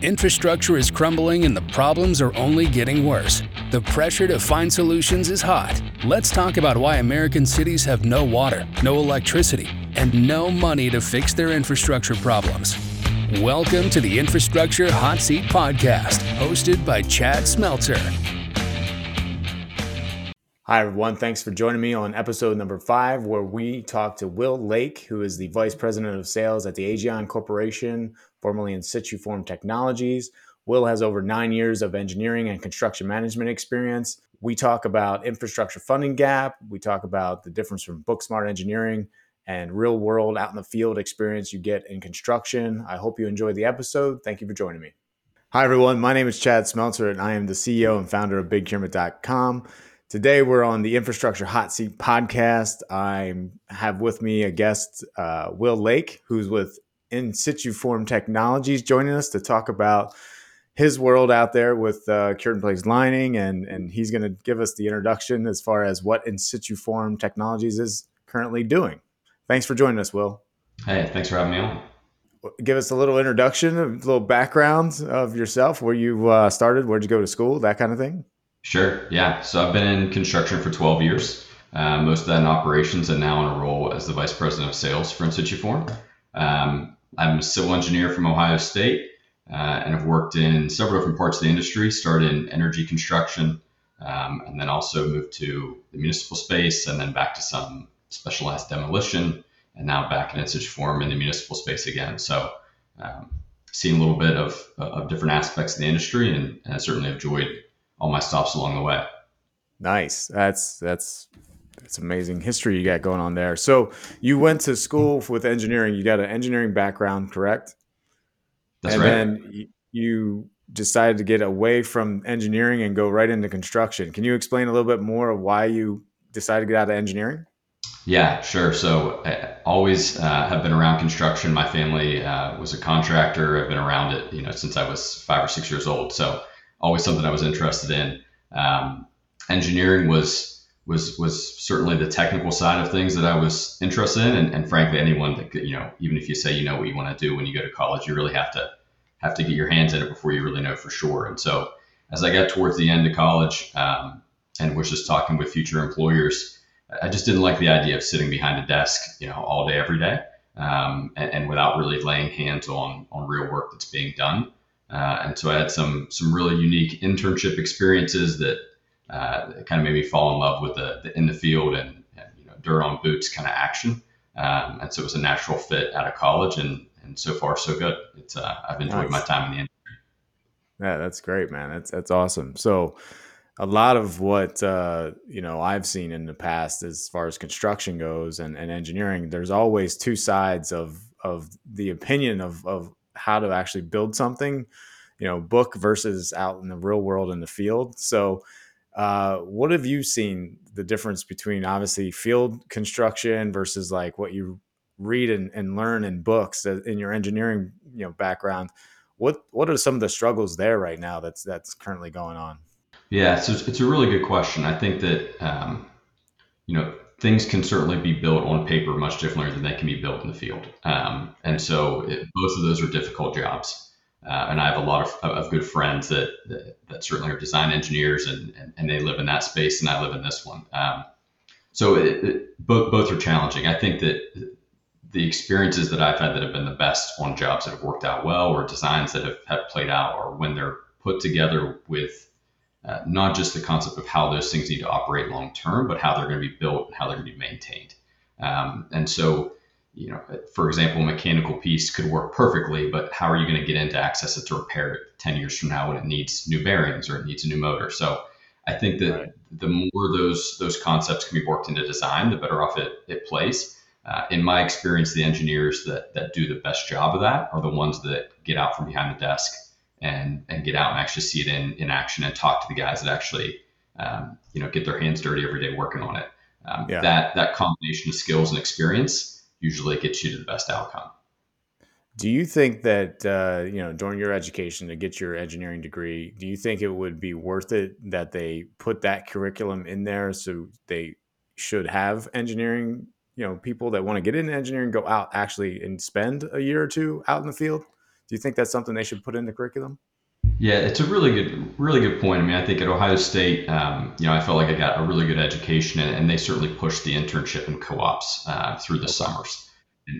Infrastructure is crumbling and the problems are only getting worse. The pressure to find solutions is hot. Let's talk about why American cities have no water, no electricity, and no money to fix their infrastructure problems. Welcome to the Infrastructure Hot Seat Podcast, hosted by Chad Smeltzer. Hi, everyone. Thanks for joining me on episode number 5, where we talk to Will Lake, who is the Vice President of Sales at the Aegion Corporation, formerly Insituform Technologies. Will has over 9 years of engineering and construction management experience. We talk about infrastructure funding gap. We talk about the difference from book smart engineering and real world out in the field experience you get in construction. I hope you enjoyed the episode. Thank you for joining me. Hi, everyone. My name is Chad Smeltzer, and I am the CEO and founder of BigCurement.com. Today, we're on the Infrastructure Hot Seat Podcast. I have with me a guest, Will Lake, who's with Insituform Technologies, joining us to talk about his world out there with Cured-in-Place Lining, and he's going to give us the introduction as far as what Insituform Technologies is currently doing. Thanks for joining us, Will. Hey, thanks for having me on. Give us a little introduction, a little background of yourself, where you started, where'd you go to school, that kind of thing. Sure. Yeah. So I've been in construction for 12 years, most of that in operations, and now in a role as the Vice President of Sales for Insituform. I'm a civil engineer from Ohio State, and I've worked in several different parts of the industry, started in energy construction, and then also moved to the municipal space and then back to some specialized demolition, and now back in Insituform in the municipal space again. So seen a little bit of different aspects of the industry, and I certainly enjoyed all my stops along the way. Nice. That's amazing history you got going on there. So you went to school with engineering. You got an engineering background, correct? That's right. And then you decided to get away from engineering and go right into construction. Can you explain a little bit more of why you decided to get out of engineering? Yeah, sure. So I always have been around construction. My family was a contractor. I've been around it, since I was 5 or 6 years old. So always something I was interested in. Engineering was certainly the technical side of things that I was interested in. And frankly, anyone that, even if you say, what you want to do when you go to college, you really have to get your hands in it before you really know for sure. And so as I got towards the end of college, and was just talking with future employers, I just didn't like the idea of sitting behind a desk, all day, every day, and without really laying hands on real work that's being done. And so I had some really unique internship experiences that kind of made me fall in love with the in the field and dirt on boots kind of action. And so it was a natural fit out of college, and so far so good. It's I've enjoyed my time in the industry. Yeah, that's great, man. That's awesome. So a lot of what I've seen in the past as far as construction goes and engineering, there's always two sides of the opinion of how to actually build something, book versus out in the real world in the field. So what have you seen the difference between obviously field construction versus like what you read and learn in books in your engineering, background? What are some of the struggles there right now that's currently going on? Yeah, so it's a really good question. I think that, things can certainly be built on paper much differently than they can be built in the field. And so both of those are difficult jobs. And I have a lot of good friends that certainly are design engineers and they live in that space and I live in this one. So both are challenging. I think that the experiences that I've had that have been the best on jobs that have worked out well or designs that have played out are when they're put together with not just the concept of how those things need to operate long term, but how they're going to be built and how they're going to be maintained. And so, for example, a mechanical piece could work perfectly, but how are you going to get in to access it to repair it 10 years from now when it needs new bearings or it needs a new motor? So I think that the more those concepts can be worked into design, the better off it plays. In my experience, the engineers that do the best job of that are the ones that get out from behind the desk and get out and actually see it in action and talk to the guys that actually, get their hands dirty every day working on it. That combination of skills and experience usually gets you to the best outcome. Do you think that, during your education to get your engineering degree, do you think it would be worth it that they put that curriculum in there? So they should have engineering, people that want to get into engineering, go out actually and spend a year or two out in the field? Do you think that's something they should put in the curriculum? Yeah, it's a really good point. I mean, I think at Ohio State, I felt like I got a really good education, and they certainly pushed the internship and co-ops through the summers.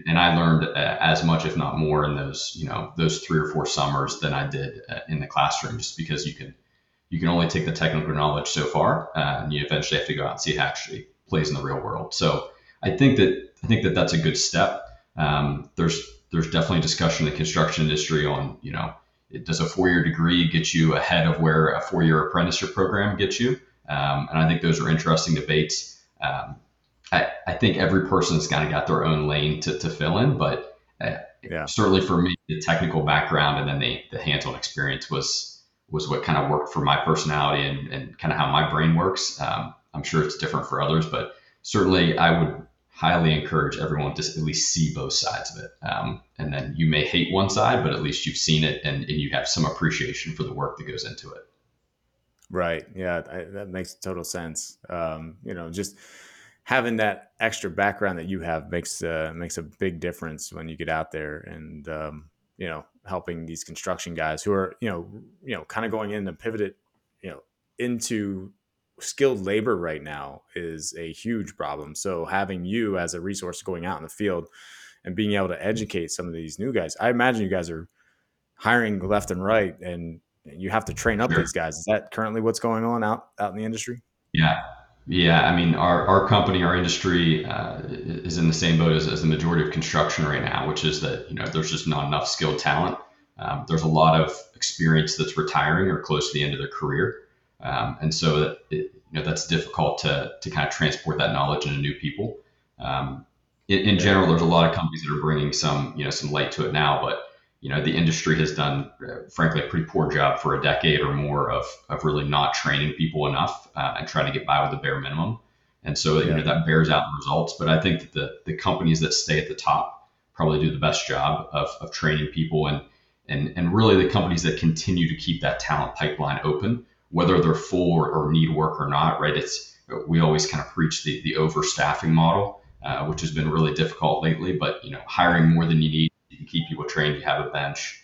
And I learned as much, if not more, in those 3 or 4 summers than I did in the classroom, just because you can only take the technical knowledge so far, and you eventually have to go out and see how it actually plays in the real world. So I think that that's a good step. There's definitely discussion in the construction industry on, does a 4-year degree get you ahead of where a 4-year apprenticeship program gets you? And I think those are interesting debates. I think every person's kind of got their own lane to fill in, but certainly for me, the technical background and then the hands-on experience was what kind of worked for my personality and kind of how my brain works. I'm sure it's different for others, but certainly I would highly encourage everyone to at least see both sides of it. And then you may hate one side, but at least you've seen it and you have some appreciation for the work that goes into it. Right. Yeah. That makes total sense. Just having that extra background that you have makes a big difference when you get out there and, helping these construction guys who are, kind of going in and pivoted, into skilled labor right now is a huge problem. So having you as a resource going out in the field and being able to educate some of these new guys, I imagine you guys are hiring left and right, and you have to train up these guys. Is that currently what's going on out in the industry? Yeah. Yeah. I mean, our company, our industry is in the same boat as the majority of construction right now, which is that, there's just not enough skilled talent. There's a lot of experience that's retiring or close to the end of their career. And so that's difficult to kind of transport that knowledge into new people. In general, there's a lot of companies that are bringing some light to it now, but the industry has done, frankly, a pretty poor job for a decade or more of really not training people enough and trying to get by with the bare minimum. And so that bears out in results. But I think that the companies that stay at the top probably do the best job of training people, and really the companies that continue to keep that talent pipeline open, whether they're full or need work or not, right? We always kind of preach the overstaffing model, which has been really difficult lately, but hiring more than you need, you can keep people trained, you have a bench.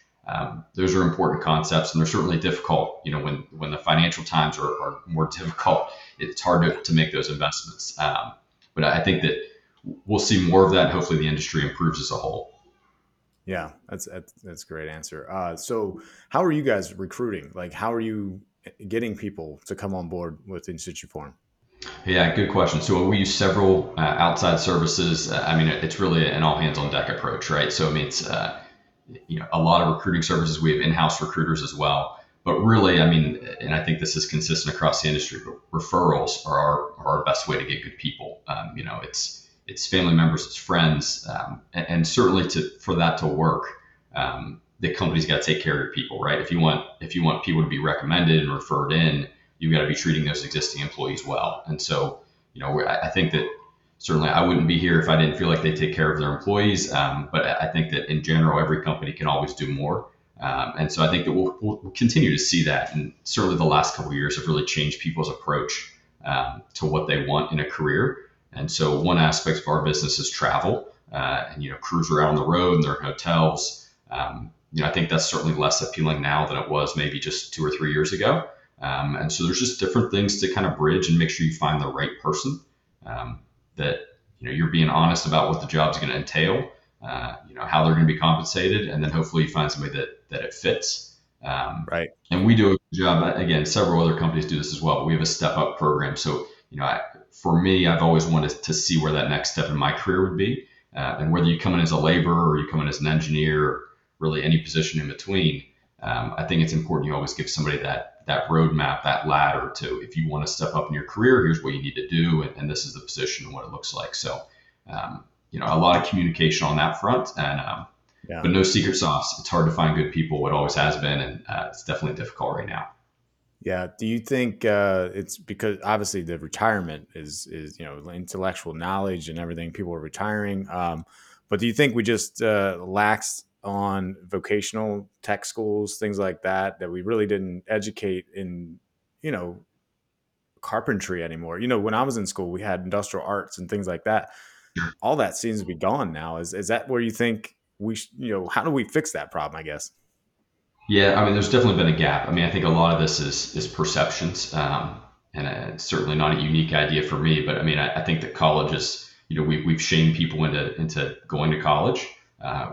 Those are important concepts, and they're certainly difficult. When the financial times are more difficult, it's hard to make those investments. But I think that we'll see more of that. Hopefully the industry improves as a whole. Yeah, that's a great answer. So how are you guys recruiting? Like, how are you getting people to come on board with Insituform? Yeah, good question. So we use several outside services. It's really an all hands on deck approach, right? So it's a lot of recruiting services. We have in-house recruiters as well, but really, and I think this is consistent across the industry, but referrals are our best way to get good people. It's family members, it's friends, and certainly for that to work, the company's got to take care of your people, right? If you want people to be recommended and referred in, you've got to be treating those existing employees well. And so, I think that certainly I wouldn't be here if I didn't feel like they take care of their employees. But I think that in general, every company can always do more. And so I think that we'll continue to see that. And certainly the last couple of years have really changed people's approach to what they want in a career. And so one aspect of our business is travel, and crews are out on the road and they're in hotels. I think that's certainly less appealing now than it was maybe just 2 or 3 years ago. And so there's just different things to kind of bridge and make sure you find the right person, that, you're being honest about what the job's going to entail, how they're going to be compensated. And then hopefully you find somebody that it fits. Right. And we do a good job. Again, several other companies do this as well. We have a step up program. So, for me, I've always wanted to see where that next step in my career would be. And whether you come in as a laborer or you come in as an engineer, or really any position in between, I think it's important you always give somebody that roadmap, that ladder to, if you want to step up in your career, here's what you need to do, and this is the position and what it looks like. So, a lot of communication on that front, and but no secret sauce. It's hard to find good people. It always has been, and it's definitely difficult right now. Yeah. Do you think it's because obviously the retirement is intellectual knowledge and everything, people are retiring, but do you think we just laxed on vocational tech schools, things like that we really didn't educate in, carpentry anymore? When I was in school, we had industrial arts and things like that. All that seems to be gone now. Is that where you think we, you know, how do we fix that problem, I guess? Yeah, I mean, there's definitely been a gap. I mean, I think a lot of this is perceptions, and it's certainly not a unique idea for me. But I mean, I think that college is, you know, we've shamed people into going to college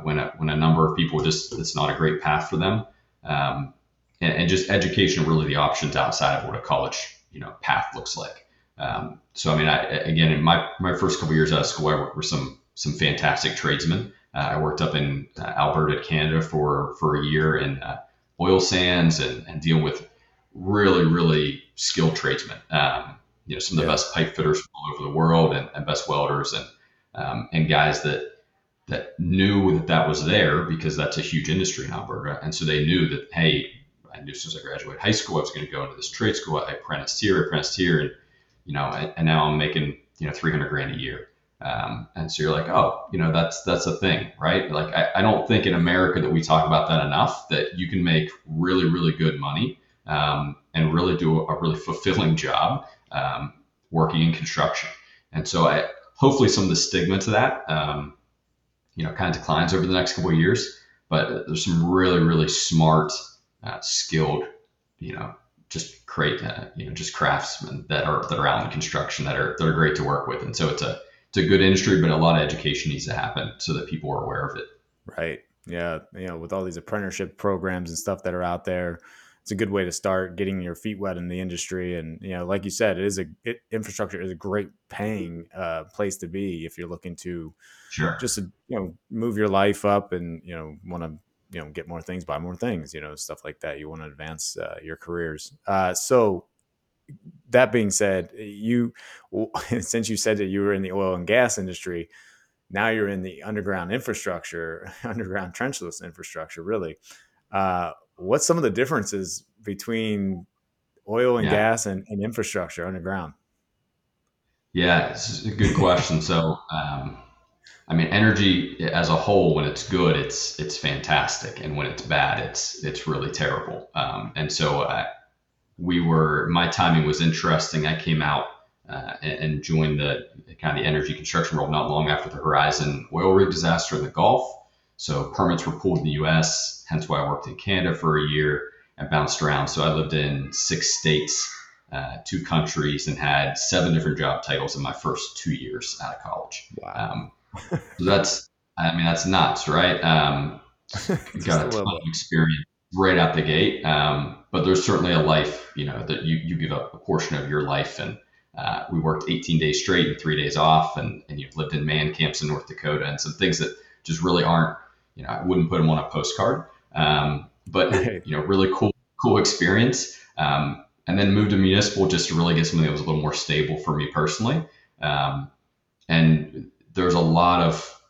when a number of people just, it's not a great path for them, and just education, really the options outside of what a college, you know, path looks like. So I mean, again, in my first couple of years out of school, I worked with some fantastic tradesmen. I worked up in Alberta, Canada for a year in oil sands and deal with really, really skilled tradesmen. You know, some of the best pipe fitters from all over the world and best welders and guys that knew that was there because that's a huge industry in Alberta. And so they knew that, hey, I knew as soon as I graduated high school, I was going to go into this trade school. I apprenticed here and, you know, and now I'm making, you know, $300,000 a year. And so you're like, oh, you know, that's a thing, right? Like, I don't think in America that we talk about that enough, that you can make really, really good money, and really do a really fulfilling job, working in construction. And so hopefully some of the stigma to that, you know, kind of declines over the next couple of years, but there's some really, really smart, skilled, you know, just great, you know, just craftsmen that are out in construction that are great to work with. And so it's a good industry, but a lot of education needs to happen so that people are aware of it. Right. Yeah. You know, with all these apprenticeship programs and stuff that are out there, it's a good way to start getting your feet wet in the industry. And, you know, like you said, infrastructure is a great paying place to be if you're looking to just, you know, move your life up and, you know, want to, you know, get more things, buy more things, you know, stuff like that. You want to advance your careers. So that being said, since you said that you were in the oil and gas industry, now you're in the underground trenchless infrastructure, really. What's some of the differences between oil and gas and infrastructure underground? Yeah, it's a good question. So, I mean, energy as a whole, when it's good, it's fantastic. And when it's bad, it's really terrible. And so my timing was interesting. I came out and joined the kind of the energy construction world not long after the Horizon oil rig disaster in the Gulf. So permits were pulled in the US, hence why I worked in Canada for a year and bounced around. So I lived in 6 states, 2 countries, and had 7 different job titles in my first 2 years out of college. Wow. So that's nuts, right? Got a ton of experience right out the gate. But there's certainly a life, you know, that you give up a portion of your life. And we worked 18 days straight and 3 days off, and you've lived in man camps in North Dakota and some things that just really aren't, you know, I wouldn't put them on a postcard. But, you know, really cool experience. And then moved to municipal just to really get something that was a little more stable for me personally. And there's a lot of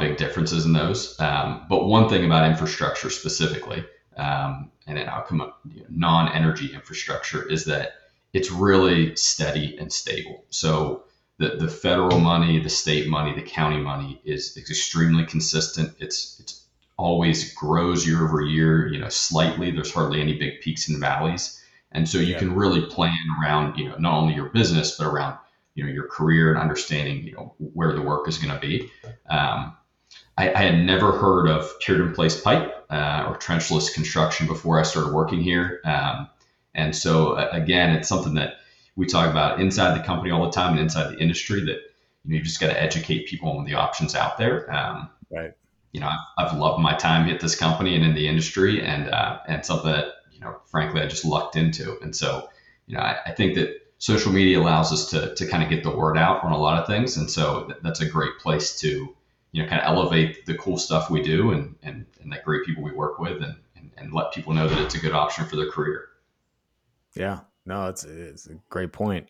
big differences in those. But one thing about infrastructure specifically, and then I'll come up, you know, non-energy infrastructure, is that it's really steady and stable. So the federal money, the state money, the county money is extremely consistent. It's always grows year over year, you know, slightly. There's hardly any big peaks and valleys. And so you can really plan around, you know, not only your business, but around, you know, your career and understanding, you know, where the work is going to be. I had never heard of cured-in-place pipe or trenchless construction before I started working here. And so, again, it's something that we talk about inside the company all the time and inside the industry that, you know, you just got to educate people on the options out there. Right. You know, I've loved my time at this company and in the industry and something that, you know, frankly, I just lucked into. And so, you know, I think that social media allows us to kind of get the word out on a lot of things. And so that's a great place to, you know, kind of elevate the cool stuff we do and the great people we work with and let people know that it's a good option for their career. Yeah, no, it's a great point.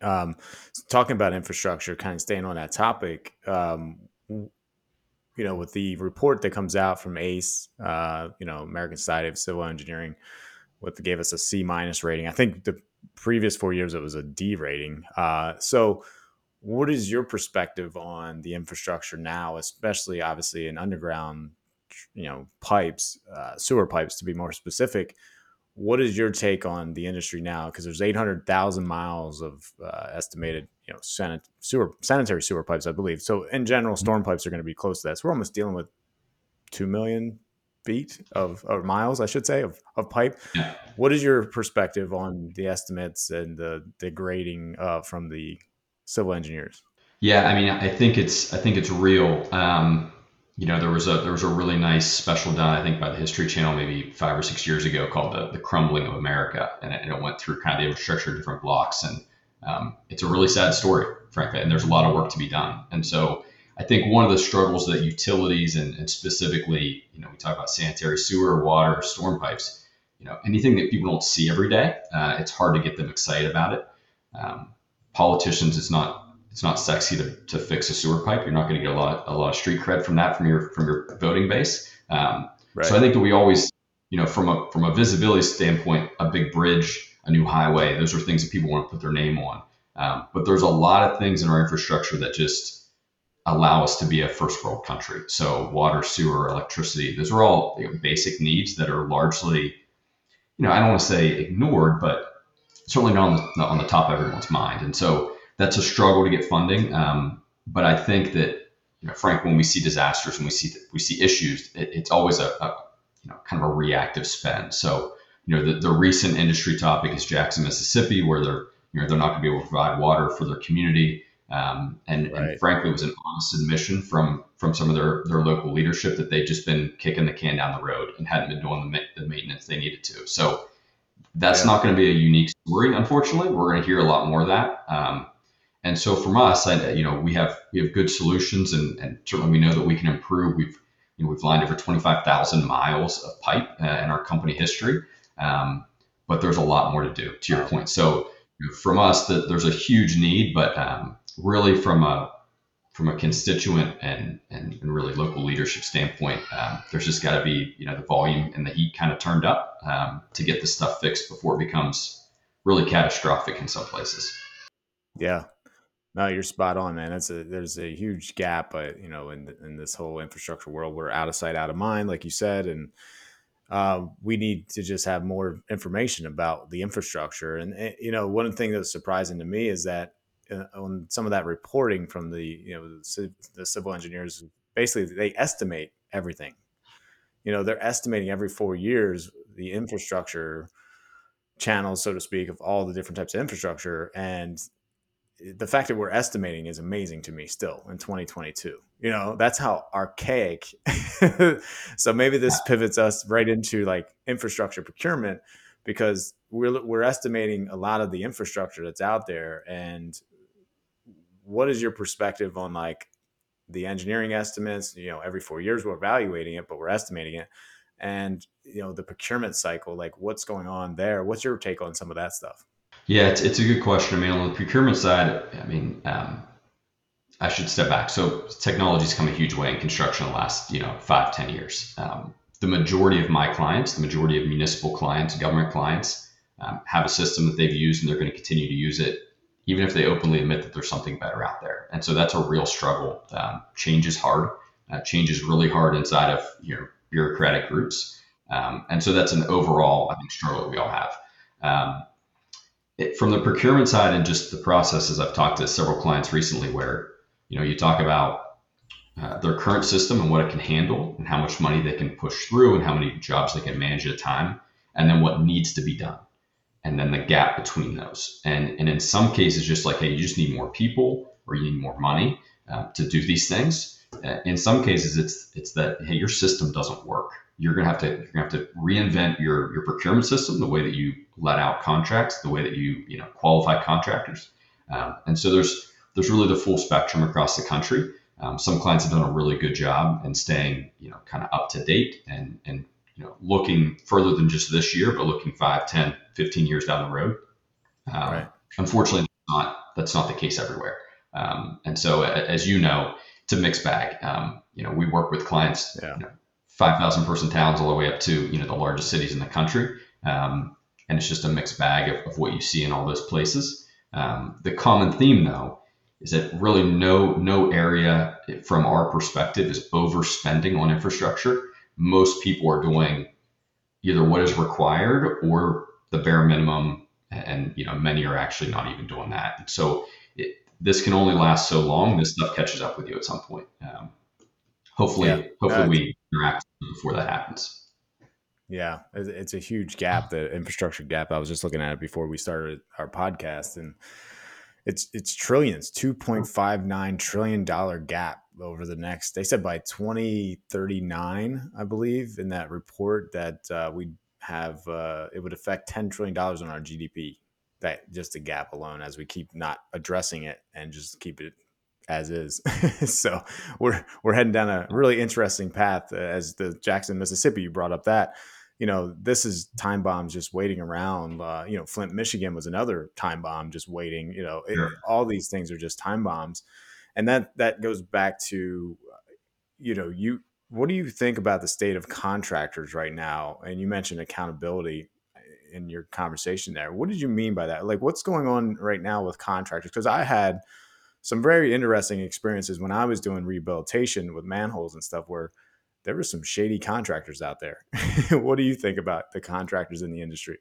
Talking about infrastructure, kind of staying on that topic, you know, with the report that comes out from ACE, you know, American Society of Civil Engineering, what gave us a C- rating. I think the previous 4 years, it was a D rating. So what is your perspective on the infrastructure now, especially obviously in underground, you know, pipes, sewer pipes to be more specific? What is your take on the industry now? Because there's 800,000 miles of estimated, you know, sanitary sewer pipes, I believe. So in general, storm pipes are going to be close to that. So we're almost dealing with 2 million feet or miles, I should say, of pipe. Yeah. What is your perspective on the estimates and the grading from the civil engineers? Yeah, I mean, I think it's real. You know, there was a really nice special done, I think, by the History Channel maybe 5 or 6 years ago called The Crumbling of America. And it went through kind of the infrastructure in different blocks. And it's a really sad story, frankly, and there's a lot of work to be done. And so I think one of the struggles that utilities and specifically, you know, we talk about sanitary sewer, water, storm pipes, you know, anything that people don't see every day, it's hard to get them excited about it. Politicians, it's not sexy to fix a sewer pipe. You're not going to get a lot of street cred from that from your voting base. Right. So I think that we always, you know, from a visibility standpoint, a big bridge, a new highway, those are things that people want to put their name on. But there's a lot of things in our infrastructure that just allow us to be a first world country. So water, sewer, electricity, those are all, you know, basic needs that are largely, you know, I don't want to say ignored, but certainly not on the top of everyone's mind. And so that's a struggle to get funding, but I think that, you know, Frank, when we see disasters, when we see issues, it's always a you know, kind of a reactive spend. So, you know, the recent industry topic is Jackson, Mississippi, where they're not going to be able to provide water for their community, right. And frankly, it was an honest admission from some of their local leadership that they've just been kicking the can down the road and hadn't been doing the maintenance they needed to. So that's not going to be a unique story. Unfortunately, we're going to hear a lot more of that. And so from us, you know, we have good solutions, and certainly we know that we can improve. We've lined over 25,000 miles of pipe in our company history, but there's a lot more to do, to your point. So, you know, from us, there's a huge need, but really from a constituent and really local leadership standpoint, there's just got to be, you know, the volume and the heat kind of turned up to get this stuff fixed before it becomes really catastrophic in some places. Yeah. No, you're spot on, man. There's a huge gap, you know, in this whole infrastructure world. We're out of sight, out of mind, like you said, and we need to just have more information about the infrastructure. And you know, one thing that's surprising to me is that on some of that reporting from the civil engineers, basically they estimate everything. You know, they're estimating every 4 years the infrastructure channels, so to speak, of all the different types of infrastructure, and the fact that we're estimating is amazing to me still in 2022. You know, that's how archaic. So maybe this pivots us right into like infrastructure procurement, because we're estimating a lot of the infrastructure that's out there. And what is your perspective on like the engineering estimates? You know, every 4 years we're evaluating it, but we're estimating it. And, you know, the procurement cycle, like what's going on there? What's your take on some of that stuff? Yeah, it's a good question. I mean, on the procurement side, I mean, I should step back. So technology's come a huge way in construction in the last, you know, 5-10 years. The majority of my clients, the majority of municipal clients, government clients, have a system that they've used, and they're going to continue to use it, even if they openly admit that there's something better out there. And so that's a real struggle. Change is hard. Change is really hard inside of, you know, bureaucratic groups. And so that's an overall, I think, struggle that we all have. From the procurement side and just the processes, I've talked to several clients recently where, you know, you talk about their current system and what it can handle and how much money they can push through and how many jobs they can manage at a time, and then what needs to be done, and then the gap between those. And in some cases, just like, hey, you just need more people or you need more money to do these things. In some cases, it's that, hey, your system doesn't work. You're gonna have to reinvent your procurement system, the way that you let out contracts, the way that you know, qualify contractors, and so there's really the full spectrum across the country. Some clients have done a really good job in staying, you know, kind of up to date and you know, looking further than just this year, but looking 5, 10, 15 years down the road. Right. Unfortunately, that's not the case everywhere, and so as you know, it's a mixed bag. You know, we work with clients. Yeah. You know, 5,000 person towns all the way up to, you know, the largest cities in the country. And it's just a mixed bag of what you see in all those places. The common theme, though, is that really no area from our perspective is overspending on infrastructure. Most people are doing either what is required or the bare minimum. And, you know, many are actually not even doing that. And so this can only last so long. This stuff catches up with you at some point. Hopefully we interact before that happens. Yeah, it's a huge gap, the infrastructure gap. I was just looking at it before we started our podcast, and it's trillions, $2.59 trillion gap over the next, they said by 2039, I believe, in that report that we'd have, it would affect $10 trillion on our GDP, that just the gap alone, as we keep not addressing it and just keep it as is. So we're heading down a really interesting path as the Jackson, Mississippi, you brought up that, you know, this is time bombs just waiting around. You know, Flint, Michigan was another time bomb just waiting, you know, it, all these things are just time bombs. And that goes back to, you know, what do you think about the state of contractors right now? And you mentioned accountability in your conversation there. What did you mean by that? Like, what's going on right now with contractors? Because I had some very interesting experiences when I was doing rehabilitation with manholes and stuff where there were some shady contractors out there. What do you think about the contractors in the industry?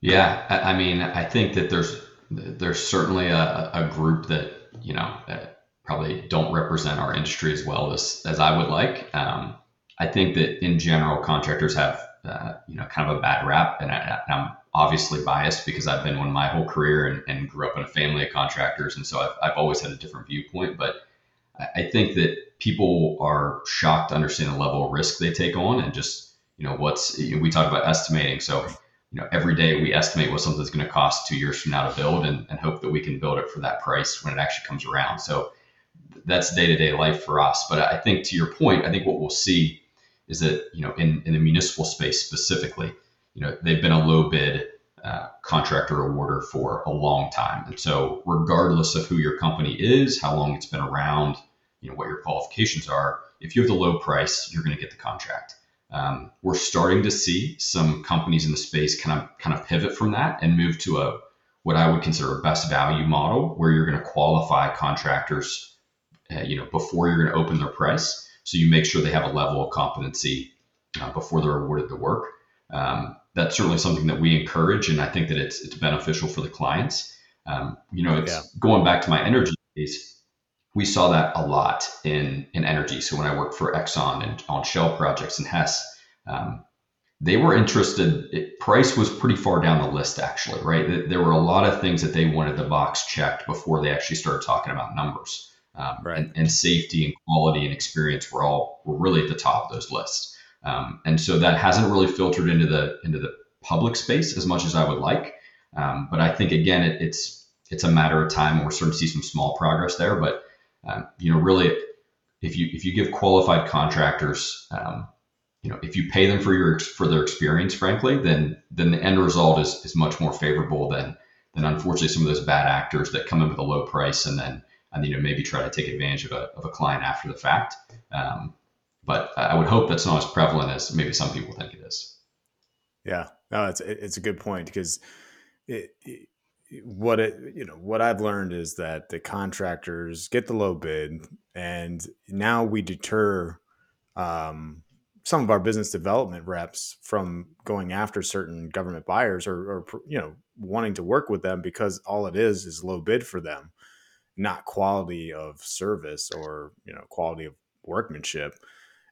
Yeah. I mean, I think that there's certainly a group that, you know, that probably don't represent our industry as well as I would like. I think that in general, contractors have, you know, kind of a bad rap, and I'm obviously biased because I've been one my whole career and grew up in a family of contractors. And so I've always had a different viewpoint, but I think that people are shocked to understand the level of risk they take on and just, you know, we talk about estimating. So, you know, every day we estimate what something's going to cost 2 years from now to build and hope that we can build it for that price when it actually comes around. So that's day-to-day life for us. But I think to your point, I think what we'll see is that, you know, in the municipal space specifically, you know, they've been a low bid contractor awarder for a long time. And so regardless of who your company is, how long it's been around, you know, what your qualifications are, if you have the low price, you're going to get the contract. We're starting to see some companies in the space kind of pivot from that and move to what I would consider a best value model where you're going to qualify contractors, you know, before you're going to open their price. So you make sure they have a level of competency before they're awarded the work. That's certainly something that we encourage, and I think that it's beneficial for the clients. You know, it's going back to my energy days. We saw that a lot in energy. So when I worked for Exxon and on Shell projects and Hess, they were interested. Price was pretty far down the list, actually, right? There were a lot of things that they wanted the box checked before they actually started talking about numbers. Right. And safety and quality and experience were really at the top of those lists. And so that hasn't really filtered into the public space as much as I would like. But I think, again, it's a matter of time. We're starting to see some small progress there. But, you know, really, if you give qualified contractors, you know, if you pay them for their experience, frankly, then the end result is much more favorable than unfortunately some of those bad actors that come in with a low price and you know, maybe try to take advantage of a client after the fact. But I would hope that's not as prevalent as maybe some people think it is. Yeah, no, it's a good point because what I've learned is that the contractors get the low bid, and now we deter some of our business development reps from going after certain government buyers or you know, wanting to work with them because all it is low bid for them, not quality of service or, you know, quality of workmanship.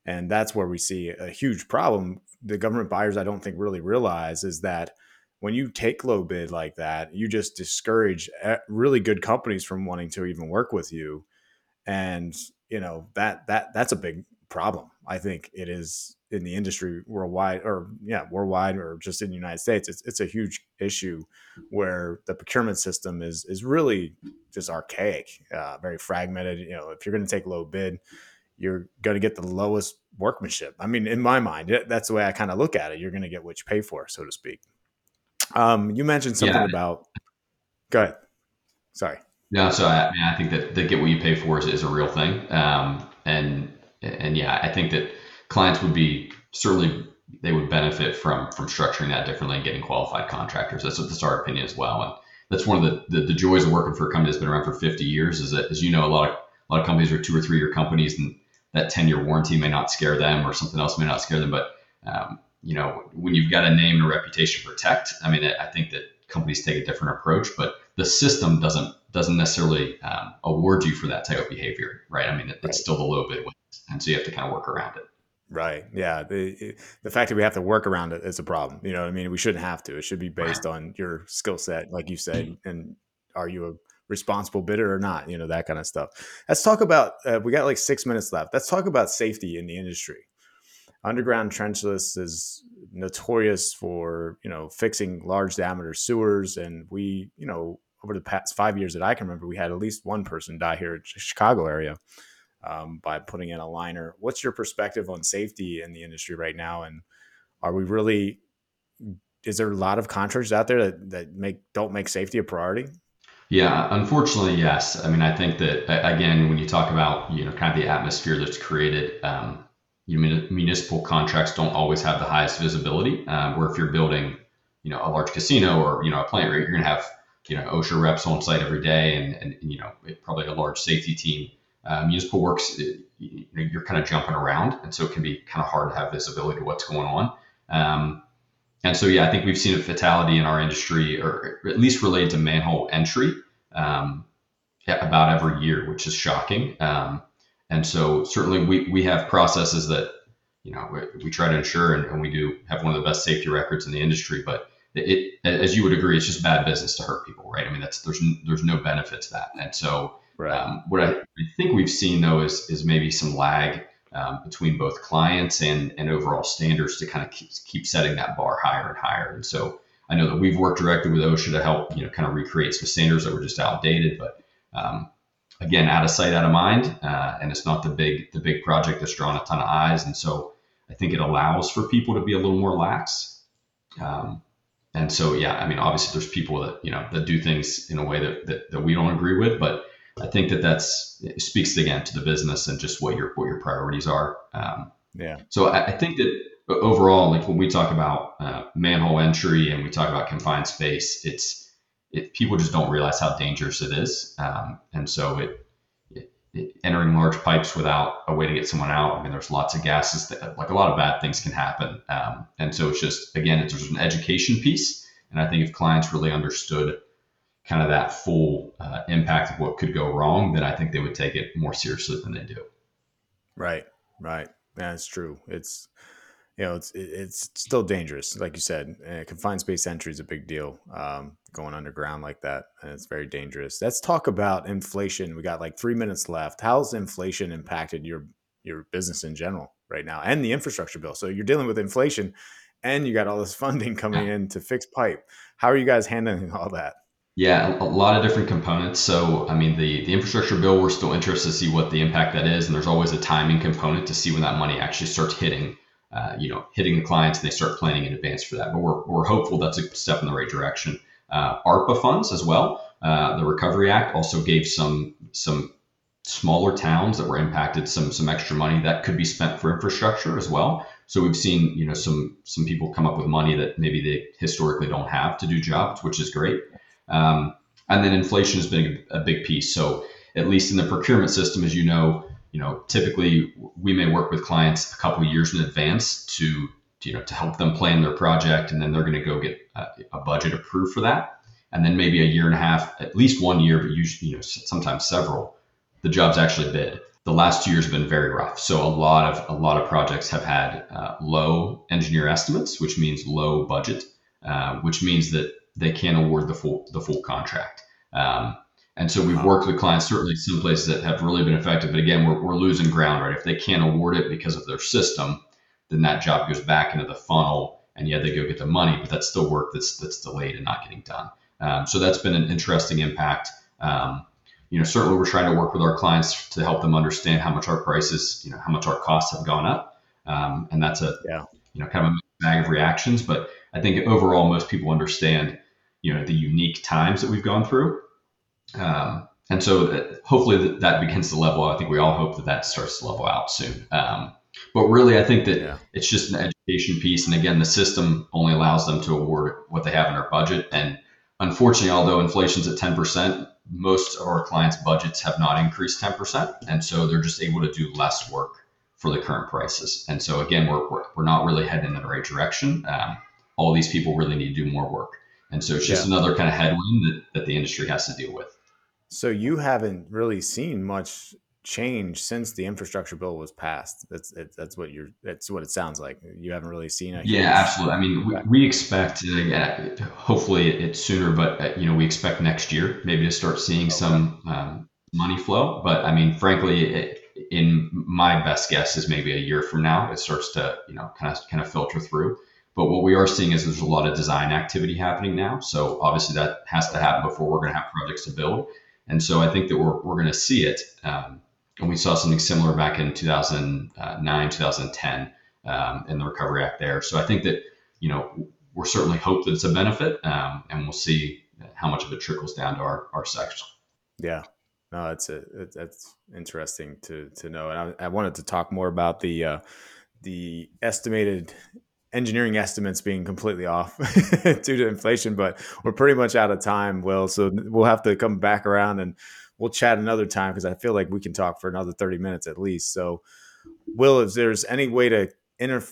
And that's where we see a huge problem. The government buyers, I don't think, really realize is that when you take low bid like that, you just discourage really good companies from wanting to even work with you. And, you know, that's a big problem. I think it is in the industry worldwide or just in the United States. It's a huge issue where the procurement system is really just archaic, very fragmented. You know, if you're going to take low bid, you're going to get the lowest workmanship. I mean, in my mind, that's the way I kind of look at it. You're going to get what you pay for, so to speak. You mentioned something about, go ahead. Sorry. No, so I mean, I think that the get what you pay for is a real thing. And yeah, I think that clients would be they would benefit from structuring that differently and getting qualified contractors. That's our opinion as well. And that's one of the joys of working for a company that's been around for 50 years is that, as you know, a lot of companies are 2 or 3 year companies, and that 10-year warranty may not scare them, or something else may not scare them. But, you know, when you've got a name and a reputation to protect, I mean, I think that companies take a different approach, but the system doesn't necessarily award you for that type of behavior, right? I mean, it's still the low bid, and so you have to kind of work around it. Right. Yeah. The fact that we have to work around it is a problem. You know what I mean? We shouldn't have to. It should be based on your skill set, like you said, and are you a responsible bidder or not? You know, that kind of stuff. Let's talk about, we got like 6 minutes left. Let's talk about safety in the industry. Underground trenchless is notorious for, you know, fixing large diameter sewers. And we, you know, over the past 5 years that I can remember, we had at least one person die here in Chicago area. By putting in a liner. What's your perspective on safety in the industry right now? And are we really, is there a lot of contractors out there that don't make safety a priority? Yeah, unfortunately, yes. I mean, I think that, again, when you talk about, you know, kind of the atmosphere that's created, municipal contracts don't always have the highest visibility, where if you're building, you know, a large casino or, you know, a plant, you're going to have, you know, OSHA reps on site every day and you know, probably a large safety team. Municipal works, you know, you're kind of jumping around, and so it can be kind of hard to have visibility to what's going on. And so, yeah, I think we've seen a fatality in our industry, or at least related to manhole entry, about every year, which is shocking. And so certainly we have processes that, you know, we try to ensure, and we do have one of the best safety records in the industry, but it, as you would agree, it's just bad business to hurt people, right? I mean, there's no benefit to that. And so, right. What I think we've seen though is maybe some lag between both clients and overall standards to kind of keep setting that bar higher and higher. And so I know that we've worked directly with OSHA to help, you know, kind of recreate some standards that were just outdated. But again, out of sight, out of mind, and it's not the big project that's drawn a ton of eyes. And so I think it allows for people to be a little more lax. And so yeah, I mean, obviously there's people that, you know, that do things in a way that we don't agree with, but I think that speaks again to the business and just what your priorities are. Yeah. So I think that overall, like when we talk about manhole entry and we talk about confined space, people just don't realize how dangerous it is. And so it entering large pipes without a way to get someone out. I mean, there's lots of gases that, like, a lot of bad things can happen. And so it's just, again, there's an education piece. And I think if clients really understood kind of that full impact of what could go wrong, then I think they would take it more seriously than they do. Right. Right. That's true. It's, you know, it's still dangerous. Like you said, confined space entry is a big deal, going underground like that. And it's very dangerous. Let's talk about inflation. We got like 3 minutes left. How's inflation impacted your business in general right now and the infrastructure bill? So you're dealing with inflation and you got all this funding coming in to fix pipe. How are you guys handling all that? Yeah, a lot of different components. So, I mean, the infrastructure bill, we're still interested to see what the impact that is. And there's always a timing component to see when that money actually starts hitting the clients, and they start planning in advance for that. But we're hopeful that's a step in the right direction. ARPA funds as well. The Recovery Act also gave some smaller towns that were impacted some extra money that could be spent for infrastructure as well. So we've seen, you know, some people come up with money that maybe they historically don't have to do jobs, which is great. And then inflation has been a big piece. So at least in the procurement system, as you know, typically we may work with clients a couple of years in advance to help them plan their project. And then they're going to go get a budget approved for that. And then maybe a year and a half, at least 1 year, but usually, you know, sometimes several, the job's actually bid. The last 2 years have been very rough. So a lot of projects have had low engineer estimates, which means low budget, which means that they can't award the full contract. And so we've worked with clients, certainly some places that have really been affected, but again, we're losing ground, right? If they can't award it because of their system, then that job goes back into the funnel and yeah, they go get the money, but that's still work that's delayed and not getting done. So that's been an interesting impact. You know, certainly we're trying to work with our clients to help them understand how much our prices, you know, how much our costs have gone up. And that's you know, kind of a bag of reactions, but I think overall, most people understand, you know, the unique times that we've gone through. And so hopefully that begins to level out. I think we all hope that starts to level out soon. But really, I think that it's just an education piece. And again, the system only allows them to award what they have in their budget. And unfortunately, although inflation's at 10%, most of our clients' budgets have not increased 10%. And so they're just able to do less work for the current prices. And so again, we're not really heading in the right direction. All these people really need to do more work. And so it's just another kind of headwind that the industry has to deal with. So you haven't really seen much change since the infrastructure bill was passed. That's what it sounds like. You haven't really seen it. Yeah, absolutely. I mean, we expect, hopefully it's sooner, but we expect next year maybe to start seeing some money flow. But I mean, frankly, in my best guess is maybe a year from now, it starts to, kind of filter through. But what we are seeing is there's a lot of design activity happening now. So obviously that has to happen before we're going to have projects to build. And so I think that we're going to see it. And we saw something similar back in 2009, 2010 in the Recovery Act there. So I think that, we're certainly hope that it's a benefit, and we'll see how much of it trickles down to our section. Yeah, no, that's interesting to know. And I wanted to talk more about the estimated engineering estimates being completely off due to inflation, but we're pretty much out of time, Will. So we'll have to come back around and we'll chat another time, because I feel like we can talk for another 30 minutes at least. So, Will, if there's any way to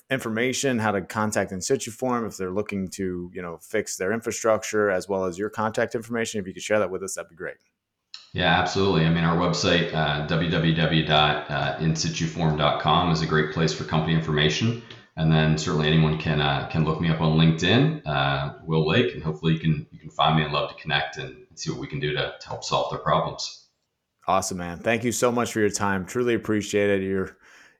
information, how to contact Insituform if they're looking to, fix their infrastructure, as well as your contact information, if you could share that with us, that'd be great. Yeah, absolutely. I mean, our website, www.insituform.com is a great place for company information. And then certainly anyone can look me up on LinkedIn, Will Lake, and hopefully you can find me. I'd love to connect and see what we can do to help solve their problems. Awesome, man. Thank you so much for your time. Truly appreciate it.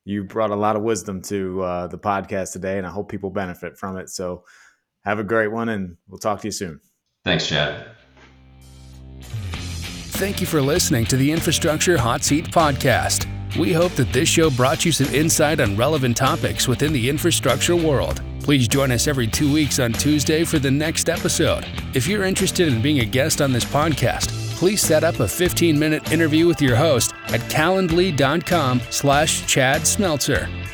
You brought a lot of wisdom to the podcast today, and I hope people benefit from it. So have a great one, and we'll talk to you soon. Thanks, Chad. Thank you for listening to the Infrastructure Hot Seat Podcast. We hope that this show brought you some insight on relevant topics within the infrastructure world. Please join us every 2 weeks on Tuesday for the next episode. If you're interested in being a guest on this podcast, please set up a 15-minute interview with your host at calendly.com/Chad Smeltzer.